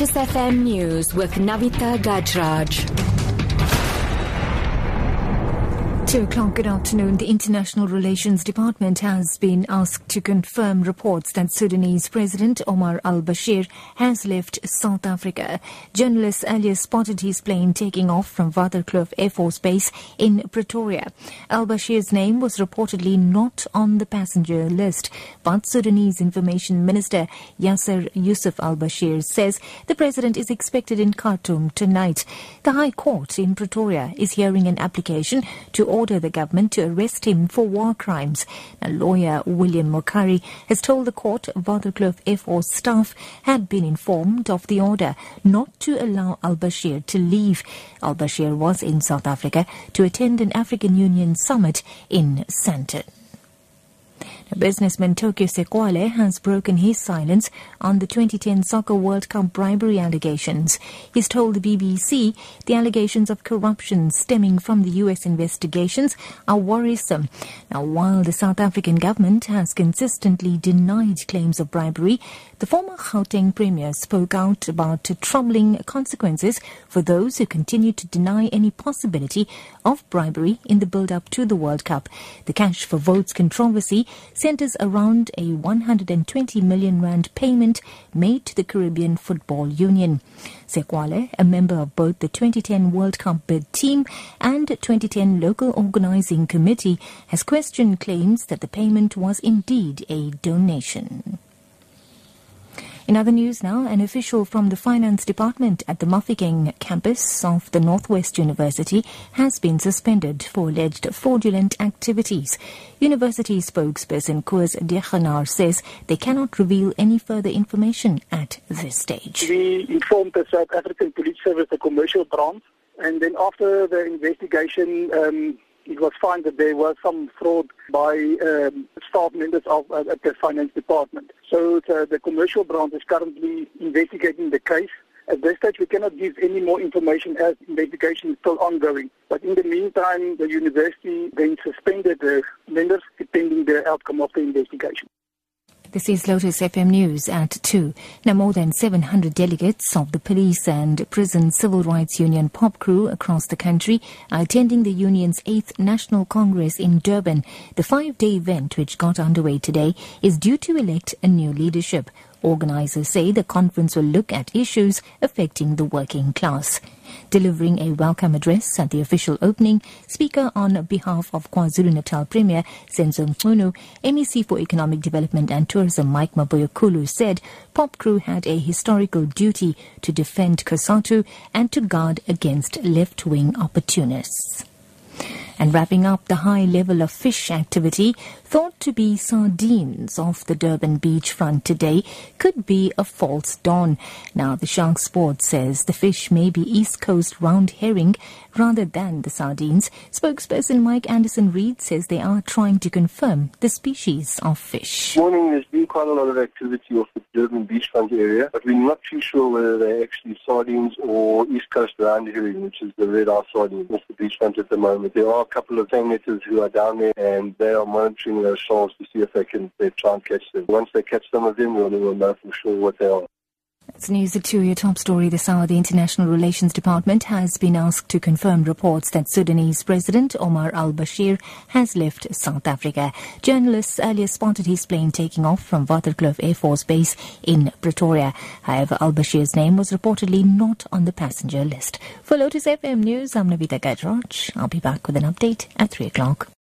Lotus FM News with Navitha Gajraj. 2 o'clock, good afternoon. The International Relations Department has been asked to confirm reports that Sudanese President Omar al-Bashir has left South Africa. Journalists earlier spotted his plane taking off from Waterkloof Air Force Base in Pretoria. Al-Bashir's name was reportedly not on the passenger list, but Sudanese Information Minister Yasser Yusuf al-Bashir says the president is expected in Khartoum tonight. The High Court in Pretoria is hearing an application to order the government to arrest him for war crimes. Now, lawyer William Mokari has told the court Waterkloof Air Force staff had been informed of the order not to allow al-Bashir to leave. Al-Bashir was in South Africa to attend an African Union summit in Sandton. Businessman Tokyo Sexwale has broken his silence on the 2010 Soccer World Cup bribery allegations. He's told the BBC the allegations of corruption stemming from the US investigations are worrisome. Now, while the South African government has consistently denied claims of bribery, the former Gauteng Premier spoke out about troubling consequences for those who continue to deny any possibility of bribery in the build-up to the World Cup. The cash for votes controversy centres around a 120 million rand payment made to the Caribbean Football Union. Sexwale, a member of both the 2010 World Cup bid team and 2010 local organising committee, has questioned claims that the payment was indeed a donation. In other news now, an official from the finance department at the Mafeking campus of the Northwest University has been suspended for alleged fraudulent activities. University spokesperson Kuz Dechenar says they cannot reveal any further information at this stage. We informed the South African Police Service, the commercial branch, and then after the investigation, it was found that there was some fraud by staff members at the finance department. So the commercial branch is currently investigating the case. At this stage, we cannot give any more information as investigation is still ongoing. But in the meantime, the university then suspended the members depending the outcome of the investigation. This is Lotus FM News at 2. Now, more than 700 delegates of the Police and Prison Civil Rights Union POPCRU across the country are attending the union's 8th National Congress in Durban. The 5-day event, which got underway today, is due to elect a new leadership. Organisers say the conference will look at issues affecting the working class. Delivering a welcome address at the official opening, Speaker on behalf of KwaZulu-Natal Premier Senzo Mchunu, MEC for Economic Development and Tourism Mike Mabuyakulu said POPCRU had a historical duty to defend COSATU and to guard against left-wing opportunists. And wrapping up, the high level of fish activity thought to be sardines off the Durban beachfront today could be a false dawn. Now, the Shark Sport says the fish may be East Coast round herring rather than the sardines. Spokesperson Mike Anderson Reid says they are trying to confirm the species of fish. Morning, there's been quite a lot of activity off the Durban beachfront area, but we're not too sure whether they're actually sardines or East Coast round herring, which is the red-eye sardine off the beachfront at the moment. There are a couple of tang netters who are down there and they are monitoring those shoals to see if they try and catch them. Once they catch some of them, we'll know for sure what they are. That's news at 2. Your top story this hour. The International Relations Department has been asked to confirm reports that Sudanese President Omar al-Bashir has left South Africa. Journalists earlier spotted his plane taking off from Waterkloof Air Force Base in Pretoria. However, al-Bashir's name was reportedly not on the passenger list. For Lotus FM News, I'm Navitha Gajraj. I'll be back with an update at 3 o'clock.